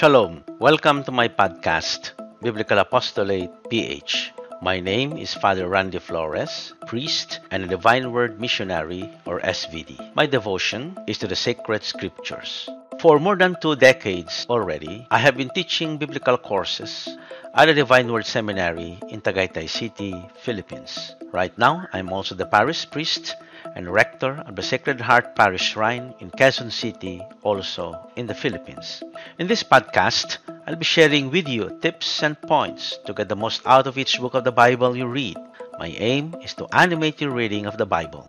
Shalom! Welcome to my podcast, Biblical Apostolate PH. My name is Father Randy Flores, priest and a Divine Word Missionary or SVD. My devotion is to the Sacred Scriptures. For more than 2 decades already, I have been teaching biblical courses at the Divine Word Seminary in Tagaytay City, Philippines. Right now, I'm also the parish priest and rector of the Sacred Heart Parish Shrine in Quezon City, also in the Philippines. In this podcast, I'll be sharing with you tips and points to get the most out of each book of the Bible you read. My aim is to animate your reading of the Bible.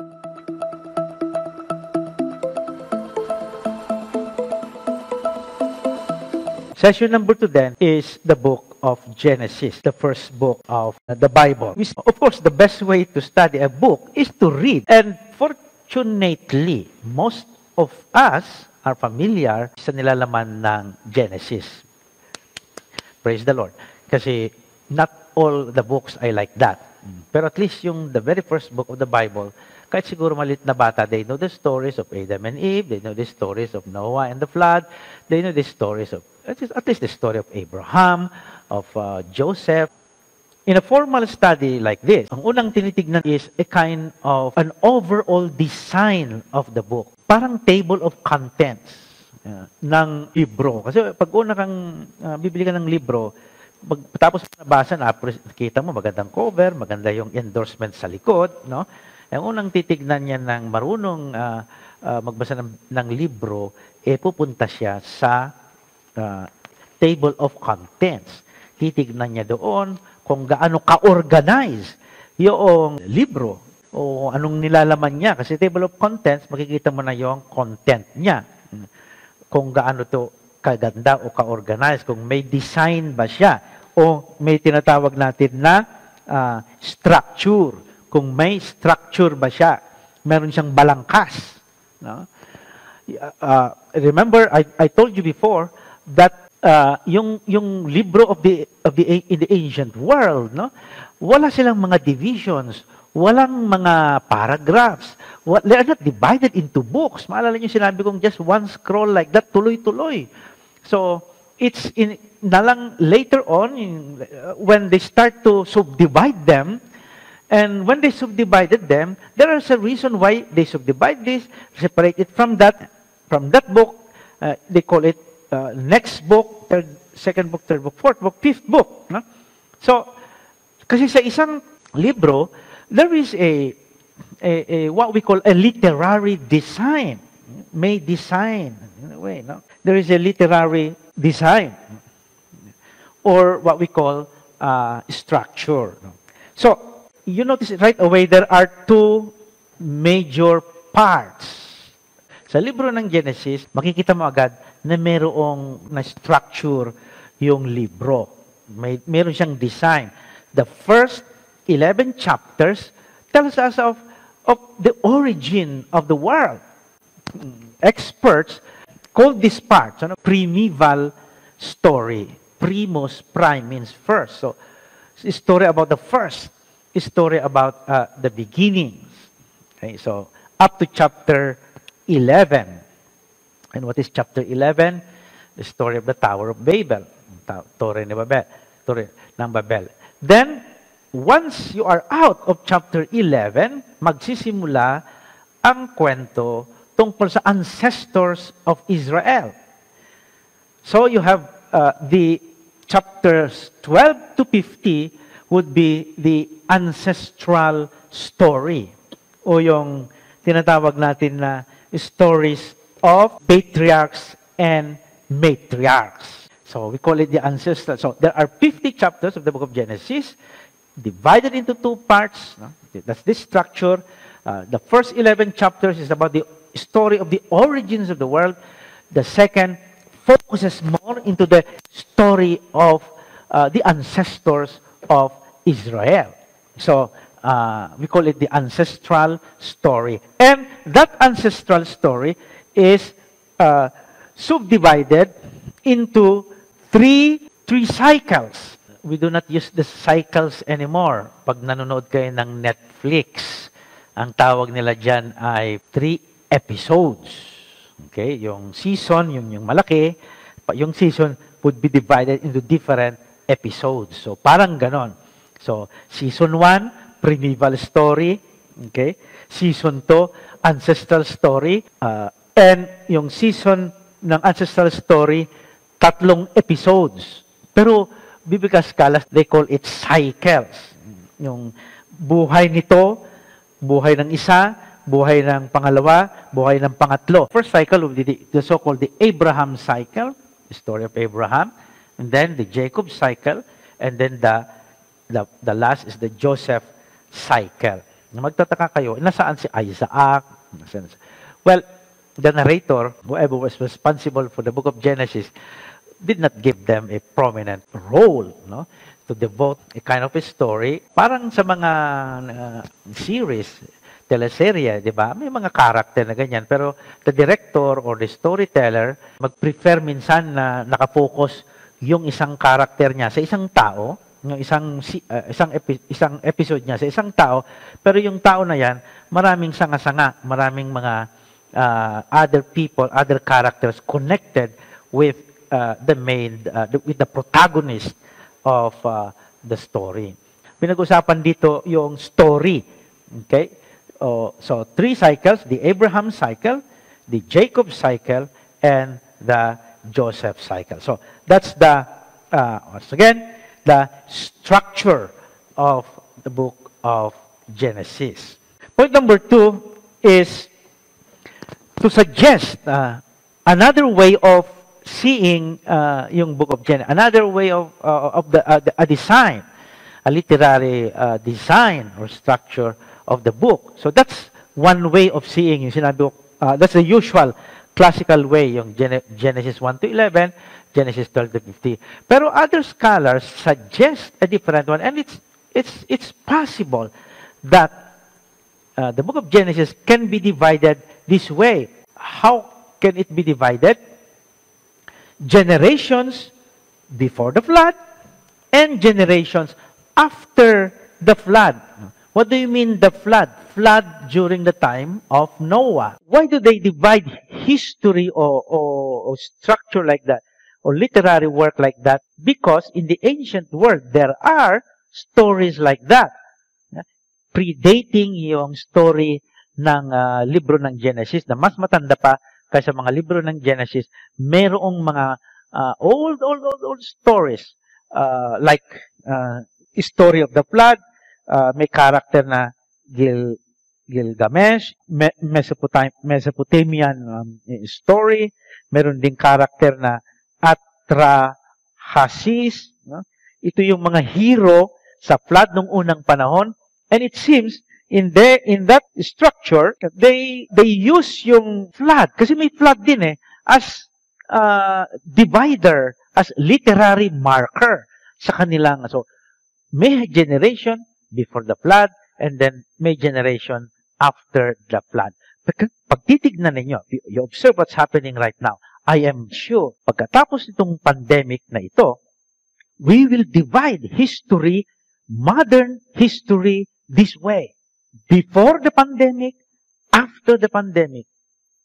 Session number 2 then is the book of Genesis, the first book of the Bible. Of course, the best way to study a book is to read. And fortunately, most of us are familiar sa nilalaman ng Genesis. Praise the Lord. Kasi not all the books I like that. Pero at least yung the very first book of the Bible, kahit siguro malit na bata, they know the stories of Adam and Eve, they know the stories of Noah and the flood, they know the stories of, at least the story of Abraham, of Joseph. In a formal study like this, ang unang tinitignan is a kind of an overall design of the book. Parang table of contents ng libro. Kasi pag una kang bibili ka ng libro, tapos nabasa na, nakita mo magandang cover, maganda yung endorsement sa likod, no? Ang unang titignan niya ng marunong magbasa ng libro, pupunta siya sa table of contents. Titignan niya doon kung gaano ka-organize yung libro o anong nilalaman niya. Kasi table of contents, makikita mo na yung content niya. Kung gaano to kaganda o ka-organize, kung may design ba siya, o may tinatawag natin na structure, kung may structure ba siya, meron siyang balangkas. No? Remember, I told you before that yung libro in the ancient world, no? Wala silang mga divisions, walang mga paragraphs. They are not divided into books. Maalala niyo sinabi kong just one scroll like that, tuloy-tuloy. So, it's nalang later on, when they start to subdivide them, and when they subdivided them, there is a reason why they subdivide this, separate it from that book. They call it next book, second book, third book, fourth book, fifth book. No? So, kasi sa isang libro, there is a what we call a literary design. May design in a way, no? There is a literary design or what we call structure. No? So you notice right away there are 2 major parts. Sa libro ng Genesis, makikita mo agad na mayroong na structure yung libro. Mayroon siyang design. The first 11 chapters tells us of the origin of the world. Experts call this part primeval story. Primus, prime means first. So, it's a story about the first. It's a story about the beginnings. Okay, so, up to chapter 11. And what is chapter 11? The story of the Tower of Babel. Tower ng Babel. Then, once you are out of chapter 11, magsisimula ang kwento tungkol sa ancestors of Israel. So you have the chapters 12 to 50 would be the ancestral story o yung tinatawag natin na stories of patriarchs and matriarchs. So we call it the ancestral. So there are 50 chapters of the book of Genesis, divided into 2 parts. No? That's this structure. The first 11 chapters is about the story of the origins of the world. The second focuses more into the story of the ancestors of Israel. So we call it the ancestral story. And that ancestral story is subdivided into three cycles. We do not use the cycles anymore. Pag nanonood kayo ng Netflix, ang tawag nila dyan ay 3 episodes. Okay? Yung season, yung malaki, yung season would be divided into different episodes. So, parang ganon. So, season 1, primeval story. Okay? Season 2, ancestral story. And yung season ng ancestral story, 3 episodes. Pero, biblical scholars, they call it cycles. Yung buhay nito, buhay ng isa, buhay ng pangalawa, buhay ng pangatlo. First cycle of the so-called the Abraham cycle, the story of Abraham, and then the Jacob cycle, and then the last is the Joseph cycle. Magtataka kayo, nasaan si Isaac? Well, the narrator, whoever was responsible for the book of Genesis, did not give them a prominent role, no? To devote a kind of a story. Parang sa mga series, teleserye, di ba? May mga karakter na ganyan. Pero the director or the storyteller mag-prefer minsan na nakafocus yung isang karakter niya sa isang tao, yung isang episode niya sa isang tao, pero yung tao na yan, maraming sanga-sanga, maraming mga other people, other characters connected with the main, with the protagonist of the story. Pinag-usapan dito yung story. Okay? Oh, so, 3 cycles, the Abraham cycle, the Jacob cycle, and the Joseph cycle. So, that's the, once again, the structure of the book of Genesis. Point number 2 is to suggest another way of seeing yung book of Genesis, another way of a design, a literary design or structure of the book. So that's one way of seeing yung sinabi ko, that's the usual classical way, yung Genesis 1 to 11, Genesis 12 to 15. Pero other scholars suggest a different one, and it's possible that the book of Genesis can be divided this way. How can it be divided? Generations before the flood and generations after the flood. What do you mean the flood? Flood during the time of Noah. Why do they divide history or structure like that, or literary work like that? Because in the ancient world, there are stories like that, predating yung story ng libro ng Genesis, na mas matanda pa kaysa mga libro ng Genesis. Merong mga old stories, like story of the flood. May character na Gilgamesh, Mesopotamian story. Meron ding character na Atrahasis. No? Ito yung mga hero sa flood nung unang panahon. And it seems in that structure, they use yung flood, kasi may flood din eh, as divider, as literary marker sa kanilang. So, may generation before the flood, and then may generation after the flood. Pag titignan ninyo, you observe what's happening right now. I am sure, pagkatapos nitong pandemic na ito, we will divide history, modern history, this way. Before the pandemic, after the pandemic.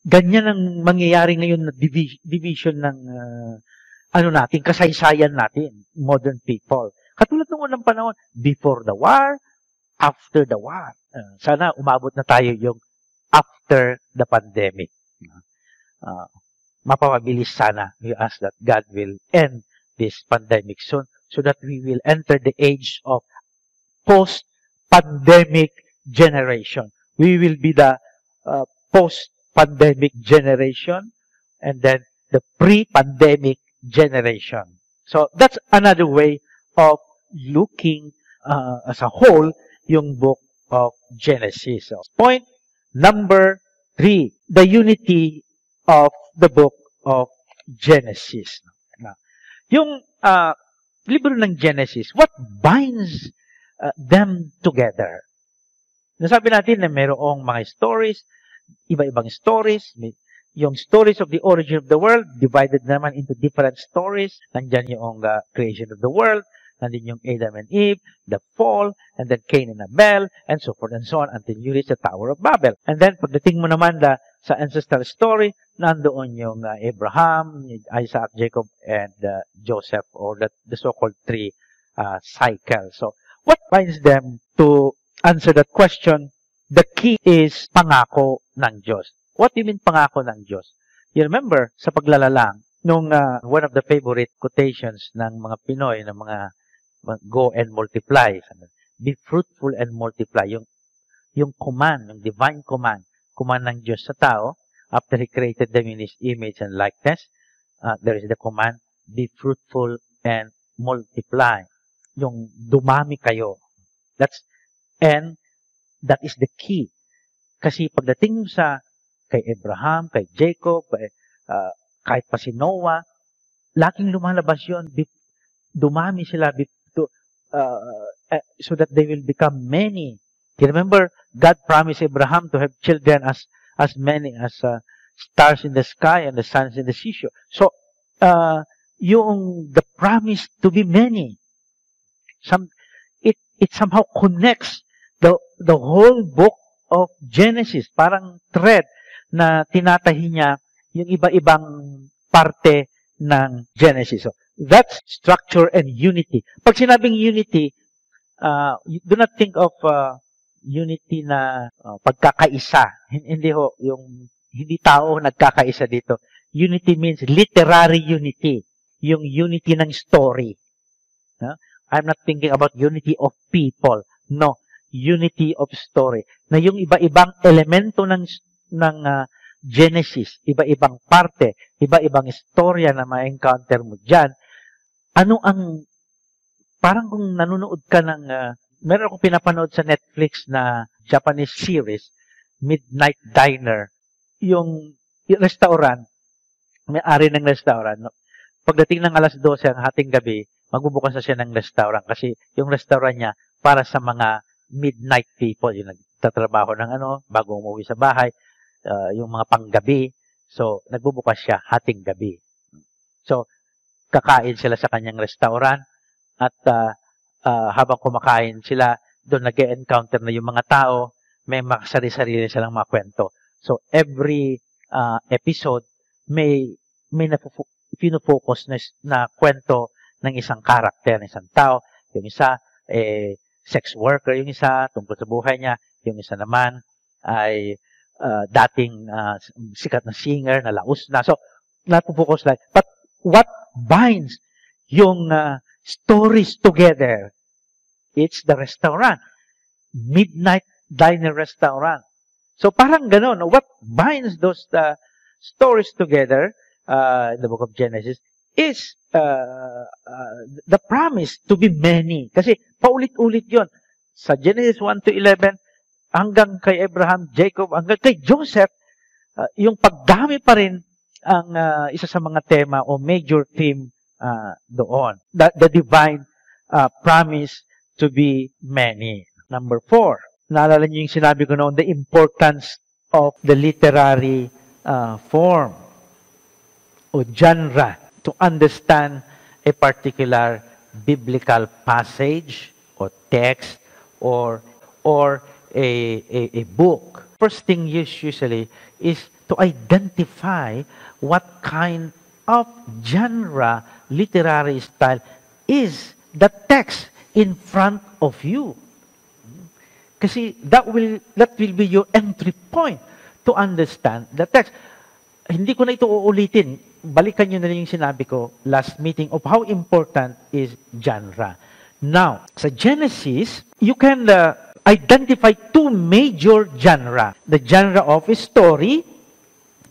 Ganyan ang mangyayari ngayon na division ng kasaysayan natin, modern people. Katulad nung unang panahon, before the war, after the war. Sana umabot na tayo yung after the pandemic. Mapapabilis sana. We ask that God will end this pandemic soon so that we will enter the age of post-pandemic generation. We will be the post-pandemic generation, and then the pre-pandemic generation. So that's another way of looking as a whole yung book of Genesis. So, point number 3, the unity of the book of Genesis. Now, yung libro ng Genesis, what binds them together? Nasabi natin na mayroong mga stories, iba-ibang stories. Yung stories of the origin of the world, divided naman into different stories. Nandyan yung creation of the world, nandyan yung Adam and Eve, the fall, and then Cain and Abel, and so forth and so on, until you reach the Tower of Babel. And then, pagdating mo naman sa ancestral story, nandoon yung Abraham, Isaac, Jacob, and Joseph, or the so-called three cycles. So, what binds them? To answer that question, the key is pangako ng Diyos. What do you mean pangako ng Diyos? You remember, sa paglalalang, nung one of the favorite quotations ng mga Pinoy, ng mga go and multiply, be fruitful and multiply, yung command, yung divine command ng Diyos sa tao, after He created them in His image and likeness, there is the command, be fruitful and multiply. Yung dumami kayo. And that is the key. Kasi pagdating sa kay Abraham, kay Jacob, kahit pa si Noah, laging lumalabas yun. Dumami sila so that they will become many. You remember, God promised Abraham to have children as many as stars in the sky and the suns in the seashore. So, yung the promise to be many, it somehow connects the whole book of Genesis. Parang thread na tinatahi niya yung iba-ibang parte ng Genesis. So, that's structure and unity. Pag sinabing unity, do not think of unity na pagkakaisa. Hindi ho, yung hindi tao nagkakaisa dito. Unity means literary unity. Yung unity ng story. No? I'm not thinking about unity of people. No. Unity of story. Na yung iba-ibang elemento ng Genesis, iba-ibang parte, iba-ibang istorya na ma-encounter mo dyan. Ano ang, parang kung nanonood ka ng meron akong pinapanood sa Netflix na Japanese series, Midnight Diner. Yung restaurant, may-ari ng restaurant. No? Pagdating ng alas 12 ang hating gabi, magbubukas na siya ng restaurant kasi yung restaurant niya para sa mga midnight people, yung nagtatrabaho ng bago umuwi sa bahay, yung mga panggabi. So, nagbubukas siya hating gabi. So, kakain sila sa kanyang restaurant at habang kumakain sila, doon nag-encounter na yung mga tao, may makasari-sarili silang mga kwento. So, every episode, may pinufocus na kwento ng isang karakter, ng isang tao. Yung isa, sex worker yung isa, tungkol sa buhay niya. Yung isa naman ay dating sikat na singer, na laos na. So, napufocus lang. But what binds yung stories together? It's the restaurant. Midnight Diner restaurant. So, parang ganun. What binds those stories together in the book of Genesis is the promise to be many. Kasi paulit-ulit yon sa Genesis 1-11 hanggang kay Abraham, Jacob, hanggang kay Joseph, yung pagdami pa rin ang isa sa mga tema o major theme doon. The divine promise to be many. Number 4, naalala niyo yung sinabi ko noon, the importance of the literary form o genre to understand a particular biblical passage or text or a book. First thing usually is to identify what kind of genre, literary style is the text in front of you. Kasi that will be your entry point to understand the text. Hindi ko na ito uulitin. Balikan nyo na rin yung sinabi ko last meeting of how important is genre. Now, sa Genesis, you can identify two major genre. The genre of story,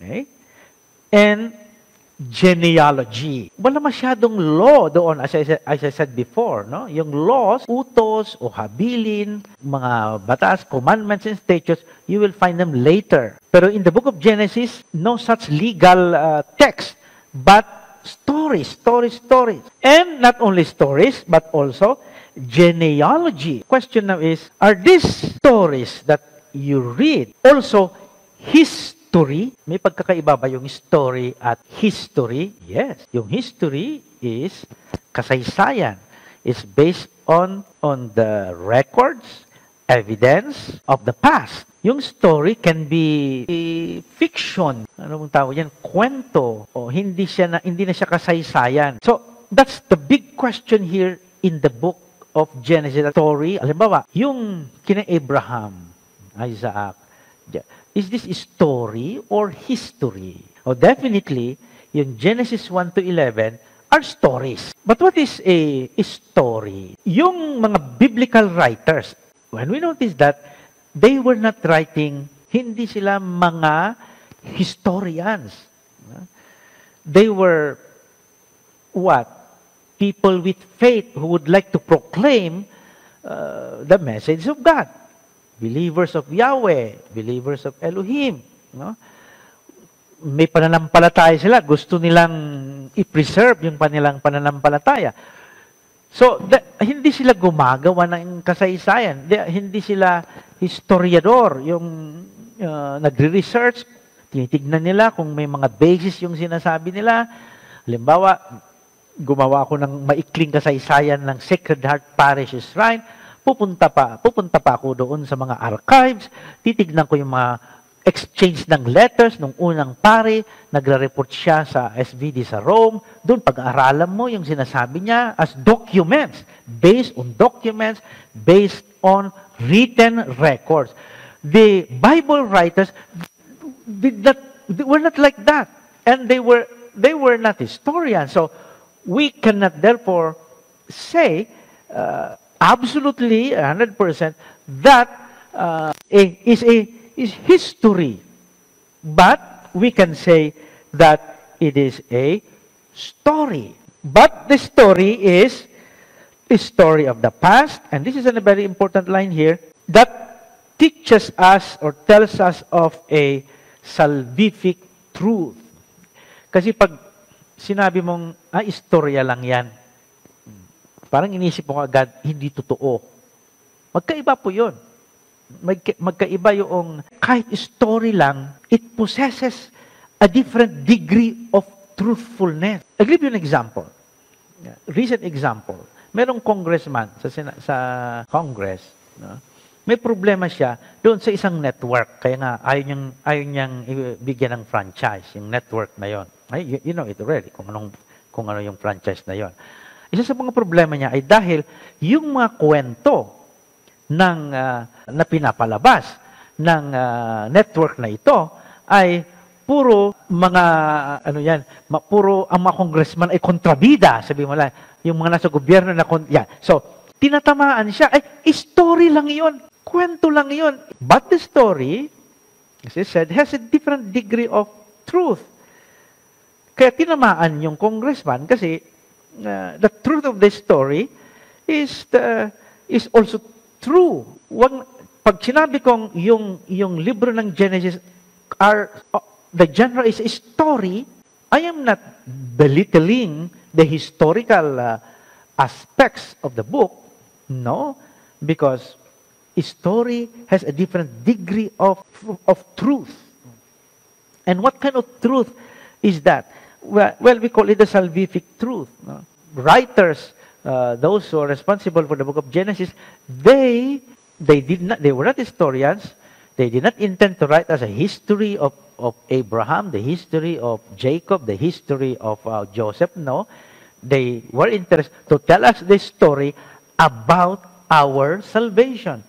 okay, and genealogy. Wala masyadong law doon, as I said before, no? Yung laws, utos, o habilin, mga batas, commandments, and statutes, you will find them later. Pero in the book of Genesis, no such legal text, but stories. And not only stories, but also genealogy. Question now is, are these stories that you read also history? May pagkakaiba ba yung story at history? Yes. Yung history is kasaysayan. It's based on the records evidence of the past. Yung story can be fiction. Ano mong tawag yan? Kwento. O hindi na siya kasaysayan. So, that's the big question here in the book of Genesis story. Halimbawa, yung kina Abraham, Isaac, is this story or history? Oh, definitely, yung Genesis 1 to 11 are stories. But what is a story? Yung mga biblical writers, when we notice that, they were not writing, hindi sila mga historians. They were, what? People with faith who would like to proclaim the message of God. Believers of Yahweh, believers of Elohim. No? May pananampalataya sila. Gusto nilang i-preserve yung panilang pananampalataya. So, hindi sila gumagawa ng kasaysayan. Hindi sila historiador, yung nagre-research, tinitignan nila kung may mga basis yung sinasabi nila. Halimbawa, gumawa ako ng maikling kasaysayan ng Sacred Heart Parish Shrine. Pupunta pa ako doon sa mga archives. Titignan ko yung mga exchange ng letters nung unang pari, nagre-report siya sa SVD sa Rome. Doon pag-aaralan mo yung sinasabi niya as documents, based on documents, based on written records. The Bible writers were not like that, and they were not historians. So we cannot therefore say absolutely 100% that is history, but we can say that it is a story. But the story is a story of the past, and this is a very important line here, that teaches us or tells us of a salvific truth. Kasi pag sinabi mong, istorya lang yan, parang inisip mo agad, hindi totoo. Magkaiba po yun. Magkaiba yung kahit story lang, it possesses a different degree of truthfulness. I'll give you an example. Recent example. Merong congressman sa Congress, no? May problema siya doon sa isang network. Kaya nga, ayaw niyang bigyan ng franchise, yung network na yon. You know it already, kung ano yung franchise na yon. Isa sa mga problema niya ay dahil yung mga kwento na pinapalabas ng network na ito ay puro mga puro ang mga congressman ay kontrabida, sabi mo lang yung mga nasa gobyerno na so tinatamaan siya, ay story lang iyon, kwento lang iyon. But the story, as I said, has a different degree of truth. Kaya tinamaan yung congressman kasi the truth of the story is also true. Pag sinabi kong yung libro ng Genesis, the genre is a story, I am not belittling the historical aspects of the book. No, because a story has a different degree of truth. And what kind of truth is that? Well, we call it the salvific truth. No? Writers, those who are responsible for the book of Genesis, they were not historians. They did not intend to write as a history of Abraham, the history of Jacob, the history of Joseph. No, they were interested to tell us the story about our salvation,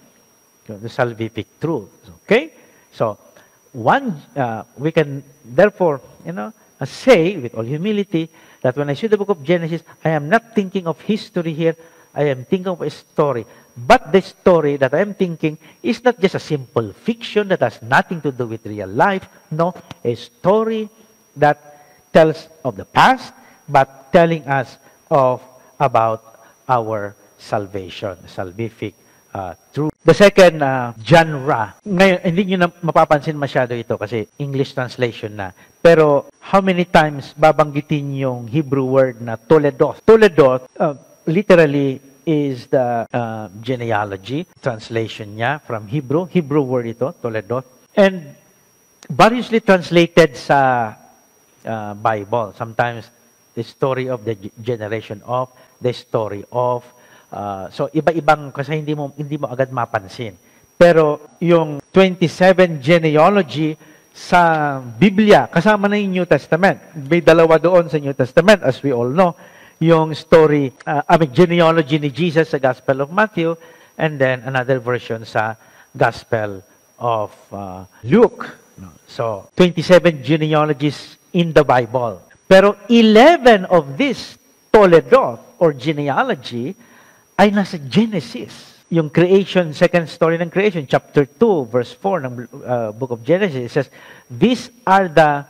the salvific truth. Okay, so we can therefore say with all humility that when I see the book of Genesis, I am not thinking of history here. I am thinking of a story. But the story that I am thinking is not just a simple fiction that has nothing to do with real life. No, a story that tells of the past, but telling us about our salvation, salvific truth. The second genre, ngayon, hindi nyo na mapapansin masyado ito kasi English translation na. Pero how many times babanggitin yung Hebrew word na Toledoth? Toledoth literally is the genealogy translation niya from Hebrew. Hebrew word ito, Toledoth. And variously translated sa Bible. Sometimes the story of the generation of, the story of. So iba-ibang kasi hindi mo agad mapansin. Pero yung 27 genealogy sa Biblia, kasama na yung New Testament. May dalawa doon sa New Testament, as we all know. Yung story, genealogy ni Jesus sa Gospel of Matthew, and then another version sa Gospel of Luke. So, 27 genealogies in the Bible. Pero 11 of this Toledoth or genealogy ay nasa Genesis. Yung creation, second story ng creation, chapter 2, verse 4 ng book of Genesis, it says, these are the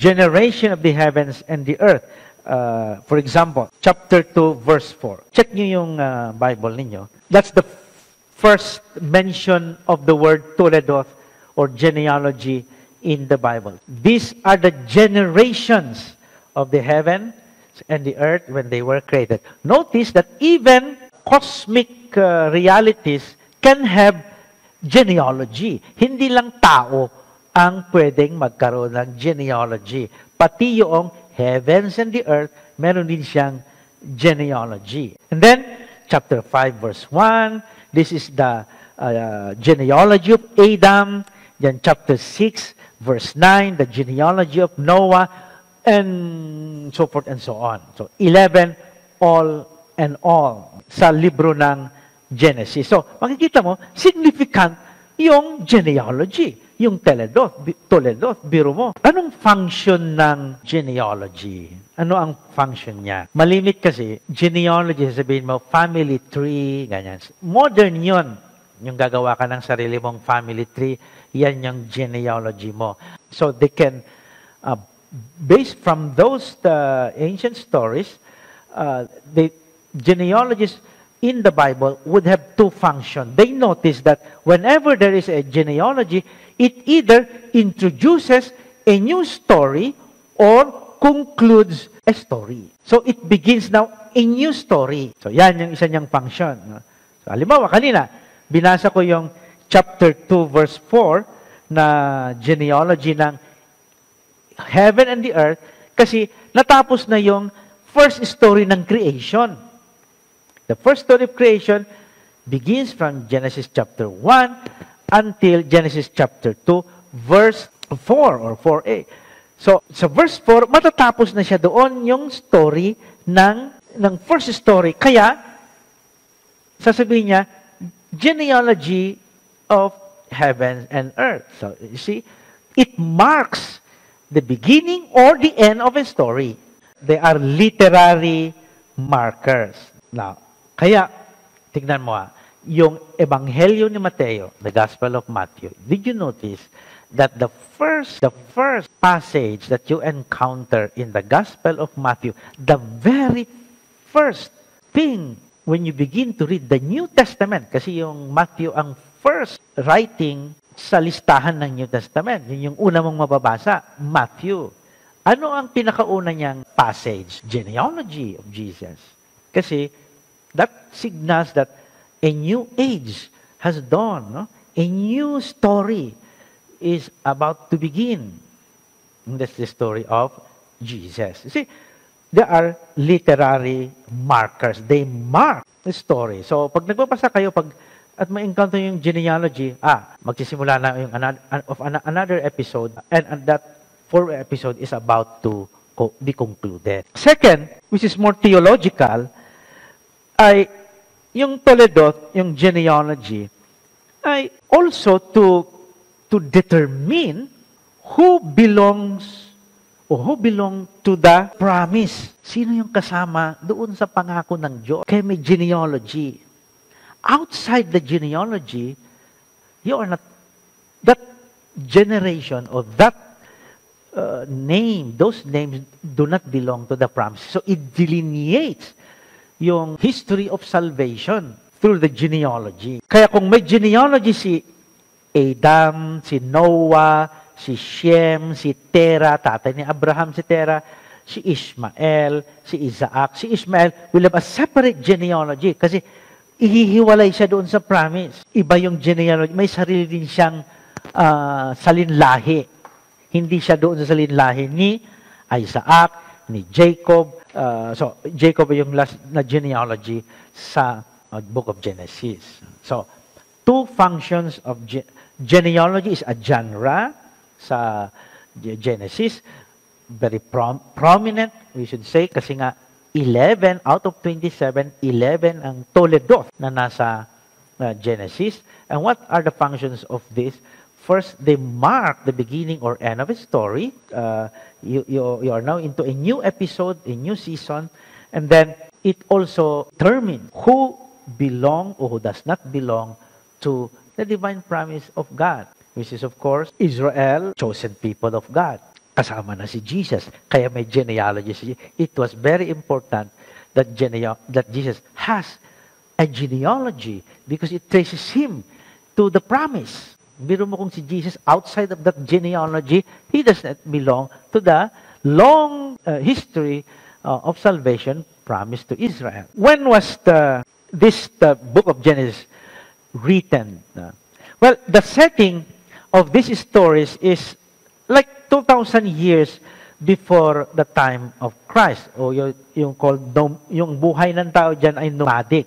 generation of the heavens and the earth. For example, chapter 2, verse 4. Check nyo yung Bible ninyo. That's the first mention of the word Toledoth or genealogy in the Bible. These are the generations of the heaven and the earth when they were created. Notice that even cosmic realities can have genealogy. Hindi lang tao ang pwedeng magkaroon ng genealogy. Pati yung heavens and the earth, meron din siyang genealogy. And then, chapter 5, verse 1, this is the genealogy of Adam. Then chapter 6, verse 9, the genealogy of Noah, and so forth and so on. So, 11, all and all, sa libro ng Genesis. So, makikita mo, significant yung genealogy, yung Toledoth, biro mo. Anong function ng genealogy? Ano ang function niya? Malimit kasi, genealogy, sabihin mo, family tree, ganyan. Modern yun. Yung gagawa ka ng sarili mong family tree, yan yung genealogy mo. So they can, based from those ancient stories, the genealogies in the Bible would have two functions. They notice that whenever there is a genealogy, it either introduces a new story or concludes a story. So it begins now a new story. So yan yung isa niyang function. So, halimbawa, kanina, binasa ko yung chapter 2, verse 4 na genealogy ng heaven and the earth kasi natapos na yung first story ng creation. The first story of creation begins from Genesis chapter 1 until Genesis chapter 2, verse 4 or 4a. So, sa verse 4, matatapos na siya doon yung story ng first story. Kaya, sasabihin niya, genealogy of heaven and earth. So, you see, it marks the beginning or the end of a story. They are literary markers. Now, kaya, tignan mo yung Ebanghelyo ni Mateo, the Gospel of Matthew, did you notice that the first passage that you encounter in the Gospel of Matthew, the very first thing when you begin to read the New Testament, kasi yung Matthew ang first writing sa listahan ng New Testament. Yun yung una mong mababasa, Matthew. Ano ang pinakauna niyang passage? Genealogy of Jesus. Kasi that signals that a new age has dawned. No? A new story is about to begin. And that's the story of Jesus. You see, they are literary markers. They mark the story. So, pag nagbabasa kayo, at ma-encounter yung genealogy, magsisimula na yung another episode, and that fourth episode is about to be concluded. Second, which is more theological, ay yung Toledoth, yung genealogy, ay also to determine who belongs o who belong to the promise. Sino yung kasama doon sa pangako ng Diyos? Kaya may genealogy. Outside the genealogy, you are not, that generation or that name, those names do not belong to the promise. So it delineates yung history of salvation through the genealogy. Kaya kung may genealogy si Adam, si Noah, si Shem, si Tera, tatay ni Abraham si Tera, si Ishmael, si Isaac, si Ishmael will have a separate genealogy kasi ihihiwalay siya doon sa promise. Iba yung genealogy. May sarili din siyang salinlahi. Hindi siya doon sa salinlahi ni Isaac, ni Jacob. So, Jacob yung last na genealogy sa book of Genesis. So, two functions of genealogy is a genre sa Genesis, very prominent, we should say, kasi nga 11 out of 27, 11 ang Toledoth na nasa Genesis. And what are the functions of this? First, they mark the beginning or end of a story. You are now into a new episode, a new season, and then it also determines who belong or who does not belong to the divine promise of God, which is, of course, Israel, chosen people of God. Kasama na si Jesus, kaya may genealogy si Jesus. It was very important that Jesus has a genealogy because it traces him to the promise. Biro mo kung si Jesus, outside of that genealogy, he does not belong to the long history of salvation promised to Israel. When was this book of Genesis written? Well, the setting of these stories is like 2,000 years before the time of Christ. O yung called, yung buhay ng tao dyan ay nomadic.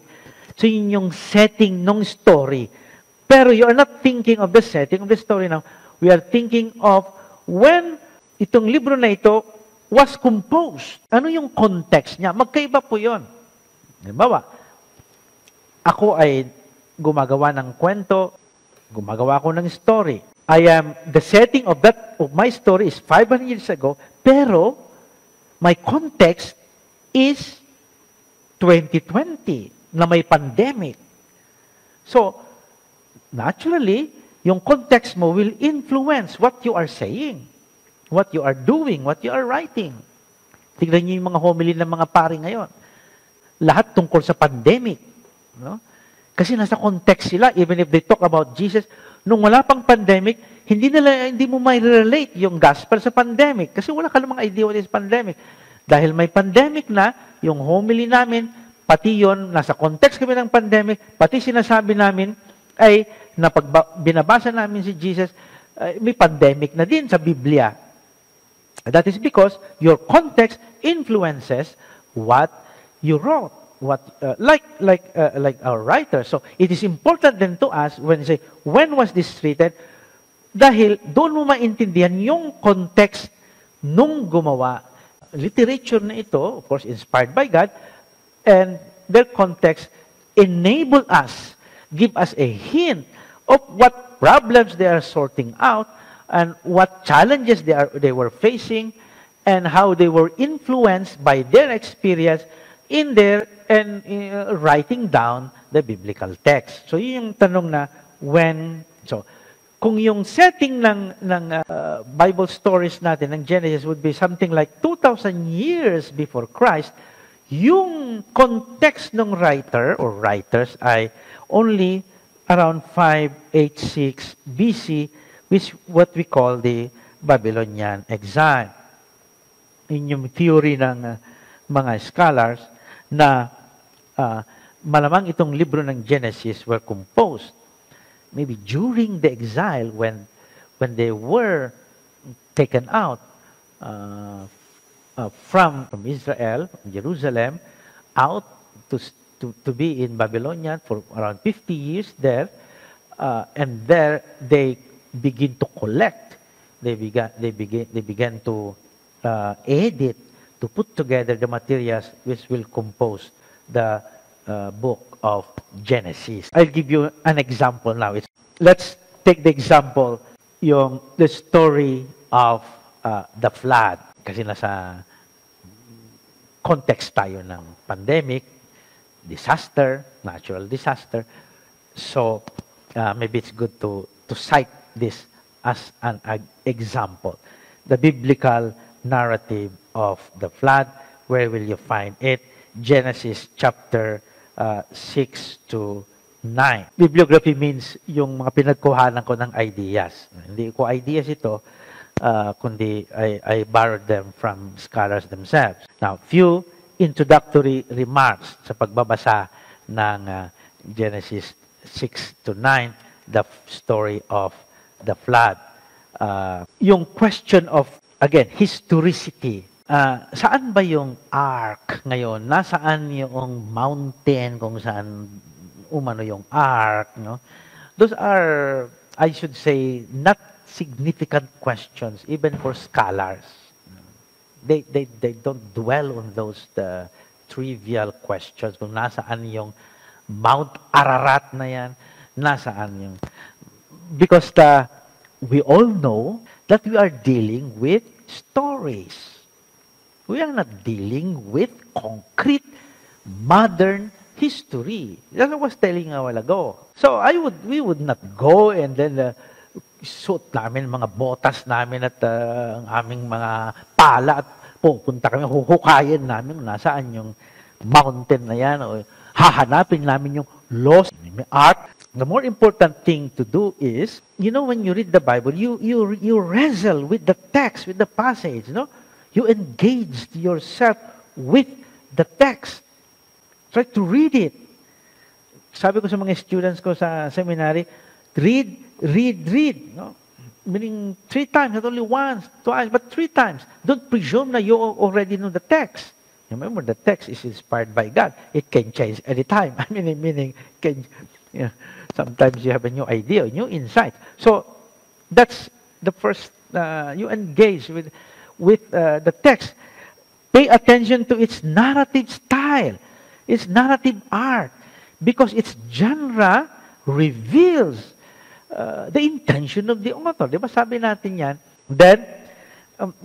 So yun yung setting ng story. Pero you are not thinking of the setting of the story now. We are thinking of when itong libro na ito was composed. Ano yung context niya? Magkaiba po yun. Halimbawa, ako ay gumagawa ng kwento, gumagawa ako ng story. The setting of my story is 500 years ago, pero my context is 2020 na may pandemic. So, naturally, yung context mo will influence what you are saying, what you are doing, what you are writing. Tignan niyo yung mga homily ng mga pari ngayon. Lahat tungkol sa pandemic. No? Kasi nasa context sila, even if they talk about Jesus, nung wala pang pandemic, hindi mo may relate yung gospel sa pandemic. Kasi wala ka namang idea what is pandemic. Dahil may pandemic na, yung homily namin, pati yon nasa context kami ng pandemic, pati sinasabi namin, ay binabasa namin si Jesus, may pandemic na din sa Biblia. That is because your context influences what you wrote, like our writer. So it is important then to us when you say, when was this written? Dahil doon mo maintindihan yung context nung gumawa. Literature na ito, of course, inspired by God, and their context enable us, give us a hint of what problems they are sorting out and what challenges they were facing and how they were influenced by their experience in their writing down the biblical text. So, yun yung tanong na when. So, kung yung setting ng Bible stories natin, ng Genesis, would be something like 2,000 years before Christ, yung context ng writer or writers ay only around 586 BC, which what we call the Babylonian exile. In yung theory ng mga scholars na malamang itong libro ng Genesis were composed maybe during the exile when they were taken out from Israel, from Jerusalem, out to be in Babylonia for around 50 years there, and there they begin to collect. They began to edit, to put together the materials which will compose the book of Genesis. I'll give you an example now. Let's take the example, the story of the flood. Kasi nasa context tayo ng pandemic, disaster, natural disaster. So, maybe it's good to cite this as an example. The biblical narrative of the flood, where will you find it? Genesis chapter 6 to 9. Bibliography means yung mga pinagkuhanan ko ng ideas. Hindi ko ideas ito, kundi I borrowed them from scholars themselves. Now, few introductory remarks sa pagbabasa ng Genesis 6 to 9, the story of the flood. Yung question of, again, historicity. Saan ba yung ark ngayon? Nasaan yung mountain kung saan umano yung ark? No? Those are, I should say, not significant questions, even for scholars. They don't dwell on those trivial questions. Kung nasaan yung Mount Ararat na yan, nasaan yung... Because we all know that we are dealing with stories. We are not dealing with concrete, modern history. That's what I was telling a while ago. So we would not go and then suot namin mga botas namin at ang aming mga pala at pupunta kami, huhukayin namin nasaan yung mountain na yan o hahanapin namin yung lost art. The more important thing to do is, you know, when you read the Bible, you wrestle with the text, with the passage, you know? You engage yourself with the text. Try to read it. Sabi ko sa mga students ko sa seminary, read. No? Meaning 3 times, not only once, twice, but 3 times. Don't presume that you already know the text. Remember, the text is inspired by God. It can change any time. I mean, can, you know, sometimes you have a new idea, new insight. So that's the first. You engage with the text. Pay attention to its narrative style. It's narrative art because its genre reveals the intention of the author. Diba sabi natin yan? Then,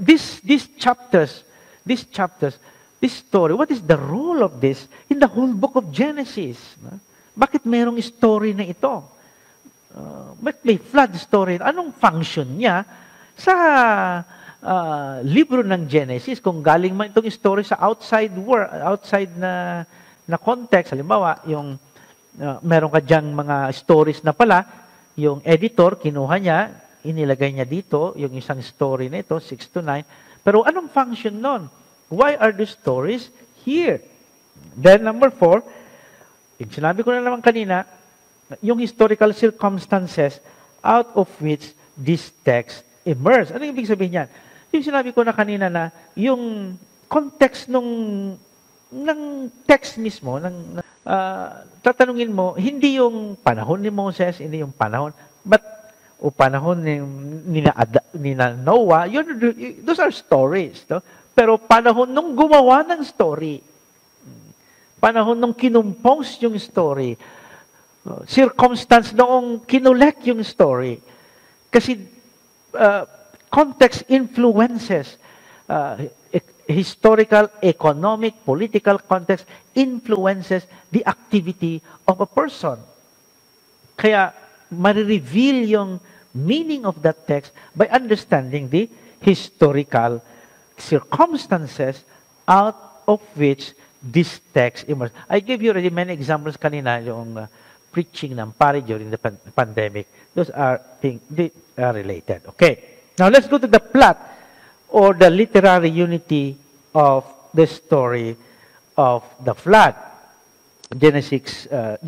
these chapters, this story, what is the role of this in the whole book of Genesis? Bakit merong story na ito? Bakit may flood story? Anong function niya sa... libro ng Genesis, kung galing man itong story sa outside world, outside na context, halimbawa, yung meron ka dyang mga stories na pala, yung editor, kinuha niya, inilagay niya dito, yung isang story na ito, 6 to 9, pero anong function nun? Why are the stories here? Then, number 4, yung sinabi ko na naman kanina, yung historical circumstances out of which this text emerges. Ano yung ibig sabihin yan? Yung sinabi ko na kanina na yung context ng text mismo, tatanungin mo, hindi yung panahon ni Moses, hindi yung panahon, panahon ni Noah, those are stories. No? Pero panahon nung gumawa ng story, panahon nung kinumpose yung story, circumstance noong kinulek yung story. Kasi context influences, historical, economic, political context influences the activity of a person. Kaya, marireveal yung meaning of that text by understanding the historical circumstances out of which this text emerges. I gave you already many examples kanina, yung preaching ng pari during the pandemic. Those are things, they are related. Okay. Now, let's go to the plot or the literary unity of the story of the flood. Genesis 6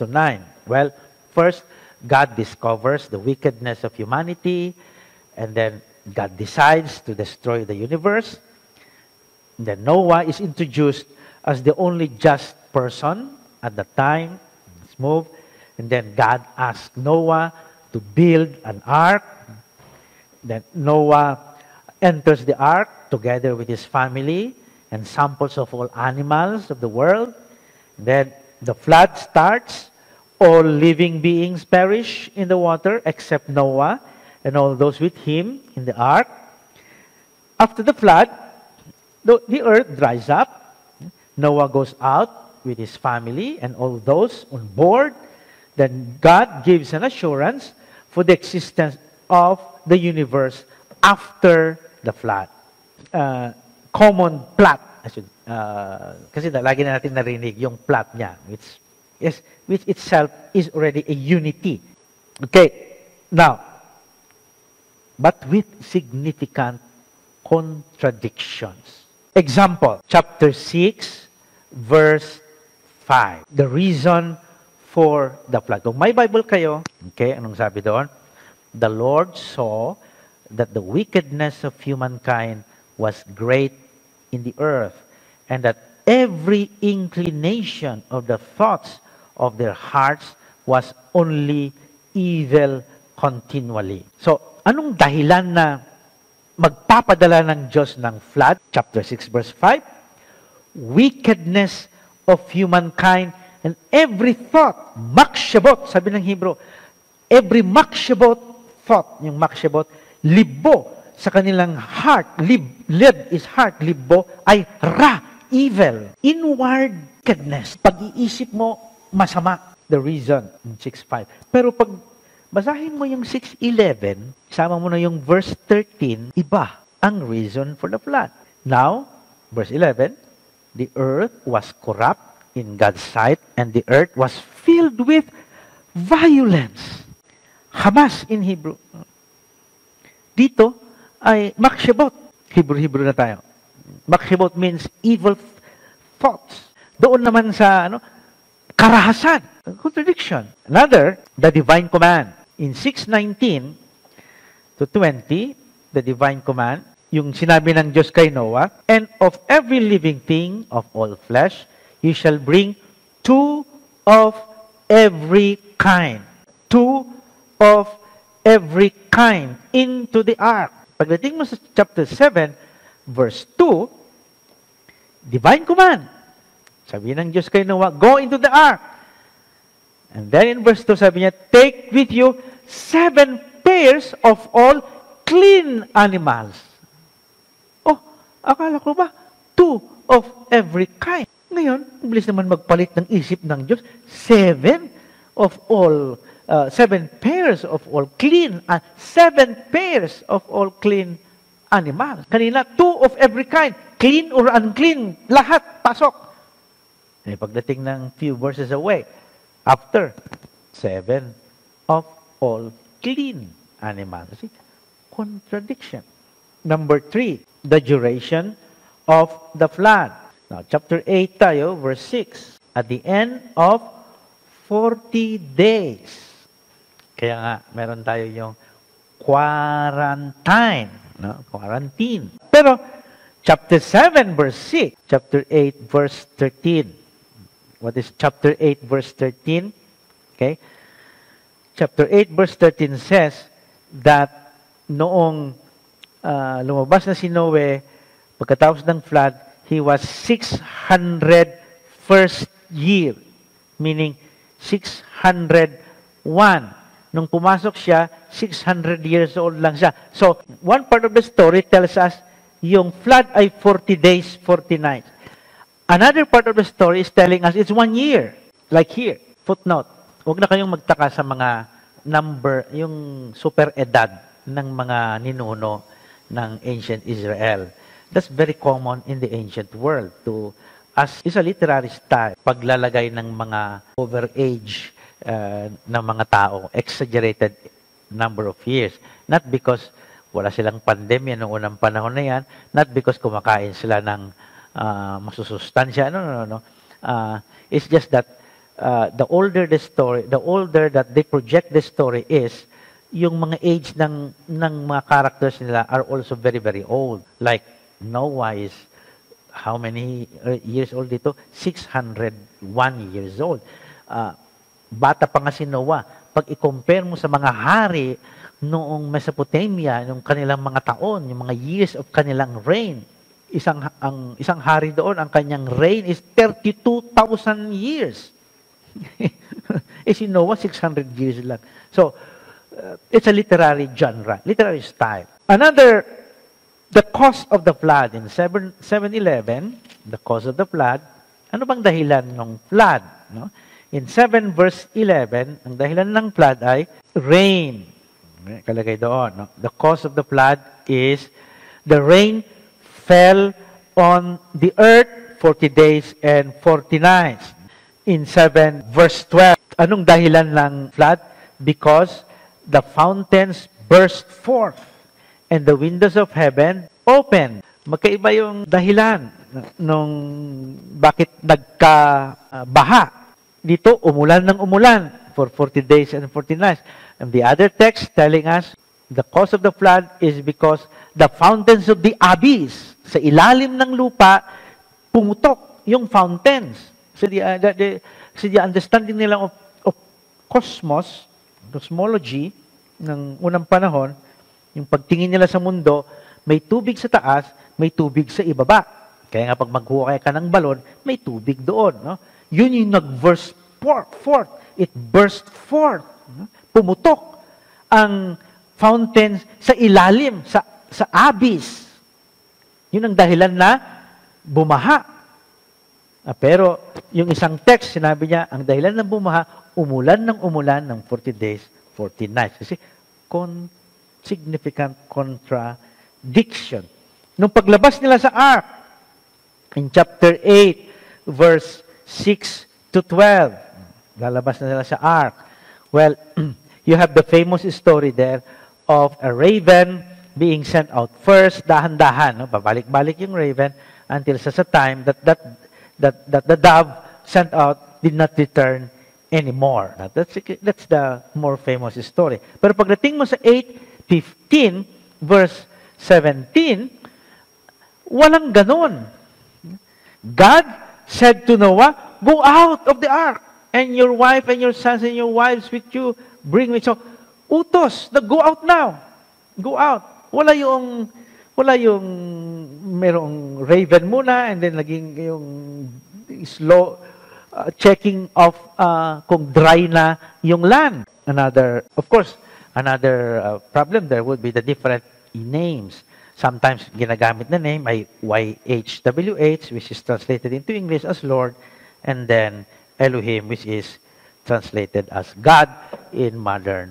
to 9. Well, first, God discovers the wickedness of humanity, and then God decides to destroy the universe. And then Noah is introduced as the only just person at the time. Let's move. And then God asks Noah to build an ark. Then Noah enters the ark together with his family and samples of all animals of the world. Then the flood starts. All living beings perish in the water except Noah and all those with him in the ark. After the flood, the earth dries up. Noah goes out with his family and all those on board. Then God gives an assurance for the existence of the universe after the flood. Common plot. Kasi lagi na natin narinig yung plot niya, which itself is already a unity. Okay, now, but with significant contradictions. Example, chapter 6, verse 5. The reason for the flood. Kung may Bible kayo, okay, anong sabi doon? The Lord saw that the wickedness of humankind was great in the earth, and that every inclination of the thoughts of their hearts was only evil continually. So, anong dahilan na magpapadala ng Diyos ng flood? Chapter 6, verse 5, wickedness of humankind and every thought, makshebot, sabi ng Hebrew, every makshebot thought, yung makshebot, libo sa kanilang heart, lib is heart, libo, ay ra, evil, inward wickedness. Pag-iisip mo, masama. The reason, 6.5. Pero pag basahin mo yung 6.11, isama mo na yung verse 13, iba ang reason for the flood. Now, verse 11, the earth was corrupt in God's sight, and the earth was filled with violence. Hamas in Hebrew. Dito ay makshebot. Hebrew na tayo. Makshebot means evil thoughts. Doon naman sa karahasan, contradiction. Another, the divine command. In 6:19 to 20, the divine command, yung sinabi ng Diyos kay Noah, and of every living thing of all flesh, you shall bring two of every kind. Two of every kind into the ark. Pagdating mo sa chapter 7, verse 2, divine command. Sabi ng Diyos kay Noah, go into the ark. And then in verse 2, sabi niya, take with you 7 pairs of all clean animals. Oh, akala ko ba? 2 of every kind. Ngayon, bilis naman magpalit ng isip ng Diyos. 7 pairs of all clean, 7 pairs of all clean animals. Kanina, 2 of every kind, clean or unclean, lahat, pasok. Eh, pagdating ng few verses away, after, 7 of all clean animals. See? Contradiction. Number 3, the duration of the flood. Now, chapter 8 tayo, verse 6, at the end of 40 days. Kaya nga, meron tayo yung quarantine. No? Quarantine. Pero, chapter 7, verse 6, chapter 8, verse 13. What is chapter 8, verse 13? Okay. Chapter 8, verse 13 says that noong lumabas na si Noe, pagkatapos ng flood, he was 601st year, meaning 601. Nung pumasok siya, 600 years old lang siya. So, one part of the story tells us yung flood ay 40 days, 40 nights. Another part of the story is telling us it's 1 year, like here. Footnote, huwag na kayong magtaka sa mga number, yung super edad ng mga ninuno ng ancient Israel. That's very common in the ancient world to as is a literary style, paglalagay ng mga over age ng mga tao, exaggerated number of years. Not because wala silang pandemya noong unang panahon na yan, not because kumakain sila ng masusustansya, no. It's just that the older the story, the older that they project the story is, yung mga age ng mga characters nila are also very, very old. Like, Noah is how many years old dito? 601 years old. Bata pa nga si Noah. Pag i-compare mo sa mga hari noong Mesopotamia, noong kanilang mga taon, yung mga years of kanilang reign, isang hari doon, ang kanyang reign is 32,000 years. Eh si Noah, 600 years lang. So, it's a literary genre, literary style. Another, the cause of the flood. In 7:11, the cause of the flood, ano bang dahilan ng flood? No? In 7 verse 11, ang dahilan ng flood ay rain. Kalagay doon. No? The cause of the flood is the rain fell on the earth 40 days and 40 nights. In 7 verse 12, anong dahilan ng flood? Because the fountains burst forth and the windows of heaven open. Magkaiba yung dahilan nung bakit nagkabaha. Dito, umulan ng umulan for 40 days and 40 nights. And the other text telling us the cause of the flood is because the fountains of the abyss, sa ilalim ng lupa, pumutok yung fountains. So the understanding nila of cosmos, cosmology, ng unang panahon, yung pagtingin nila sa mundo, may tubig sa taas, may tubig sa ibaba. Kaya nga pag maghuhukay ka ng balon, may tubig doon. No? Yun yung nag-burst forth. It burst forth. No? Pumutok ang fountain sa ilalim, sa abyss. Yun ang dahilan na bumaha. Pero yung isang text, sinabi niya, ang dahilan ng bumaha, umulan ng 40 days, 40 nights. Kasi significant contradiction. Nung paglabas nila sa ark, in chapter 8, verse 6 to 12, lalabas na nila sa ark. Well, you have the famous story there of a raven being sent out first, dahan-dahan, no? Babalik-balik yung raven until sa time that the dove sent out did not return anymore. That's the more famous story. Pero pagdating mo sa 8:15, verse 17, walang ganun. God said to Noah, "Go out of the ark, and your wife and your sons and your wives with you, bring me." So, utos, na go out now. Go out. Wala yung merong raven muna and then naging yung slow checking of kung dry na yung land. Another problem there would be the different names. Sometimes ginagamit na name ay YHWH, which is translated into English as Lord, and then Elohim, which is translated as God in modern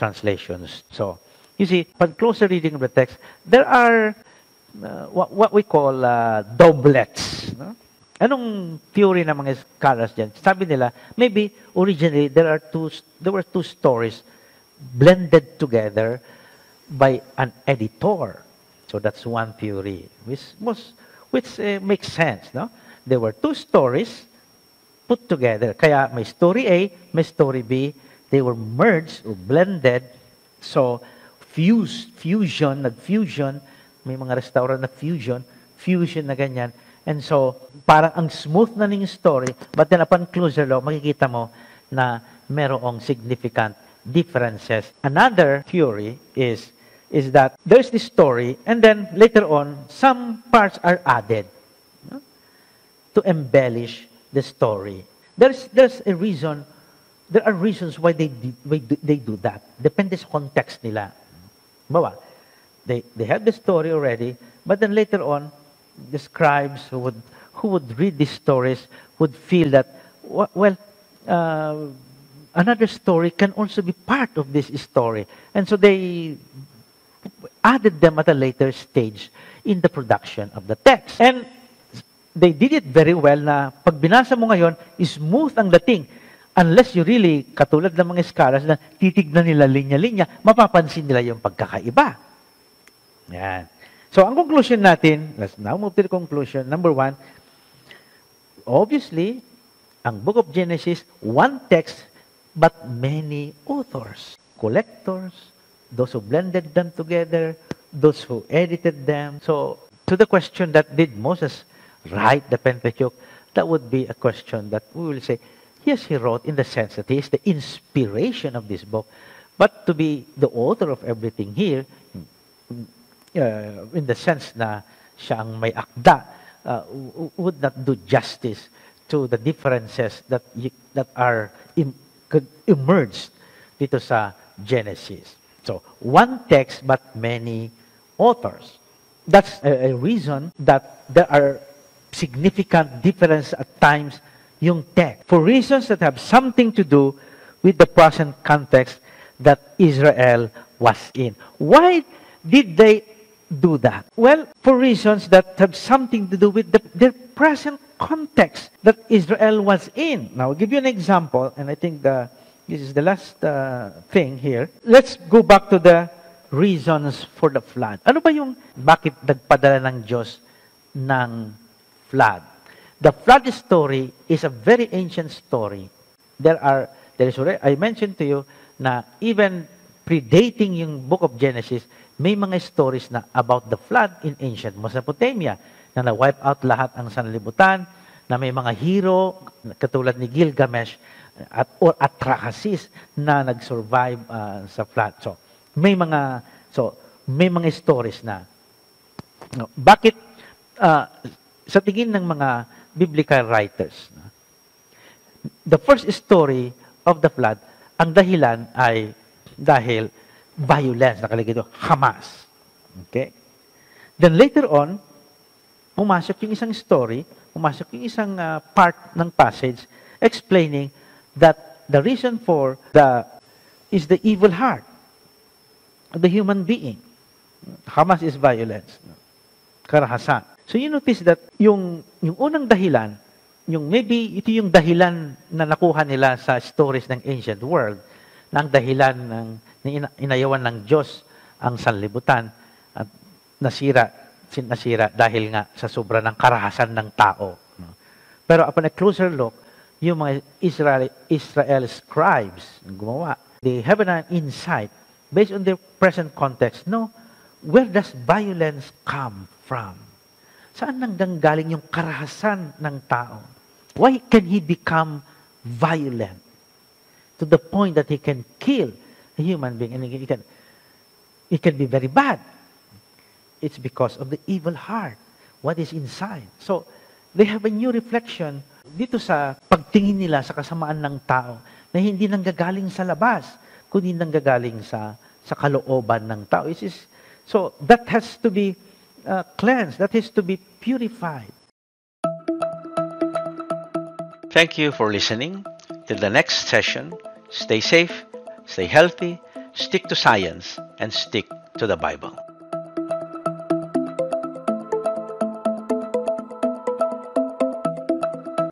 translations. So, you see, upon closer reading of the text, there are what we call doublets. No? Anong theory ng mga scholars dyan? Sabi nila, maybe originally there were two stories blended together by an editor. So that's one theory, which makes sense. No? There were two stories put together. Kaya may story A, may story B. They were merged or blended. So, fusion, may mga restaurant na fusion na ganyan. And so, parang ang smooth na ning story, but then upon closer look, makikita mo na merong significant differences. Another theory is that there's this story, and then later on, some parts are added to embellish the story. There's a reason, there are reasons why they do that. Depende sa context nila. They had the story already, but then later on, the scribes who would read these stories would feel that, well, another story can also be part of this story. And so they added them at a later stage in the production of the text. And they did it very well na pag binasa mo ngayon, smooth ang dating. Unless you really, katulad ng mga scholars, na titignan nila linya-linya, mapapansin nila yung pagkakaiba. Yan. So, ang conclusion natin, let's now move to the conclusion. Number one, obviously, ang Book of Genesis, one text, but many authors, collectors, those who blended them together, those who edited them. So, to the question that did Moses write the Pentateuch, that would be a question that we will say, yes, he wrote in the sense that he is the inspiration of this book, but to be the author of everything here, in the sense na siya ang may akda, would not do justice to the differences that are emerged dito sa Genesis. So, one text but many authors. That's a reason that there are significant differences at times yung text, for reasons that have something to do with the present context that Israel was in. Why did they do that? Well, for reasons that have something to do with their present context that Israel was in. Now, I'll give you an example, and I think this is the last thing here. Let's go back to the reasons for the flood. Ano ba yung bakit nagpadala ng Diyos ng flood? The flood story is a very ancient story. There is already, I mentioned to you, na even predating yung Book of Genesis, may mga stories na about the flood in ancient Mesopotamia, na na-wipe out lahat ang sanlibutan, na may mga hero katulad ni Gilgamesh at or Atrahasis na nag-survive sa flood. So, may mga stories na. No, bakit sa tingin ng mga biblical writers, the first story of the flood, ang dahilan ay dahil violence, nakalagay ito, Hamas. Okay? Then later on, pumasok yung isang story, pumasok yung isang part ng passage explaining that the reason for is the evil heart of the human being. Hamas is violence. Karahasan. So you notice that yung unang dahilan, yung maybe ito yung dahilan na nakuha nila sa stories ng ancient world, na ang dahilan ng inayawan ng Diyos ang sanlibutan at nasira dahil nga sa sobra ng karahasan ng tao. Pero upon a closer look, yung mga Israel scribes gumawa, they have an insight based on their present context. No, where does violence come from? Saan nanggaling yung karahasan ng tao? Why can he become violent to the point that he can kill a human being? And it can be very bad. It's because of the evil heart, what is inside. So, they have a new reflection dito sa pagtingin nila sa kasamaan ng tao na hindi nanggagaling sa labas, kundi nanggagaling sa kalooban ng tao. So, that has to be cleansed, that has to be purified. Thank you for listening. Till the next session, stay safe, stay healthy, stick to science, and stick to the Bible.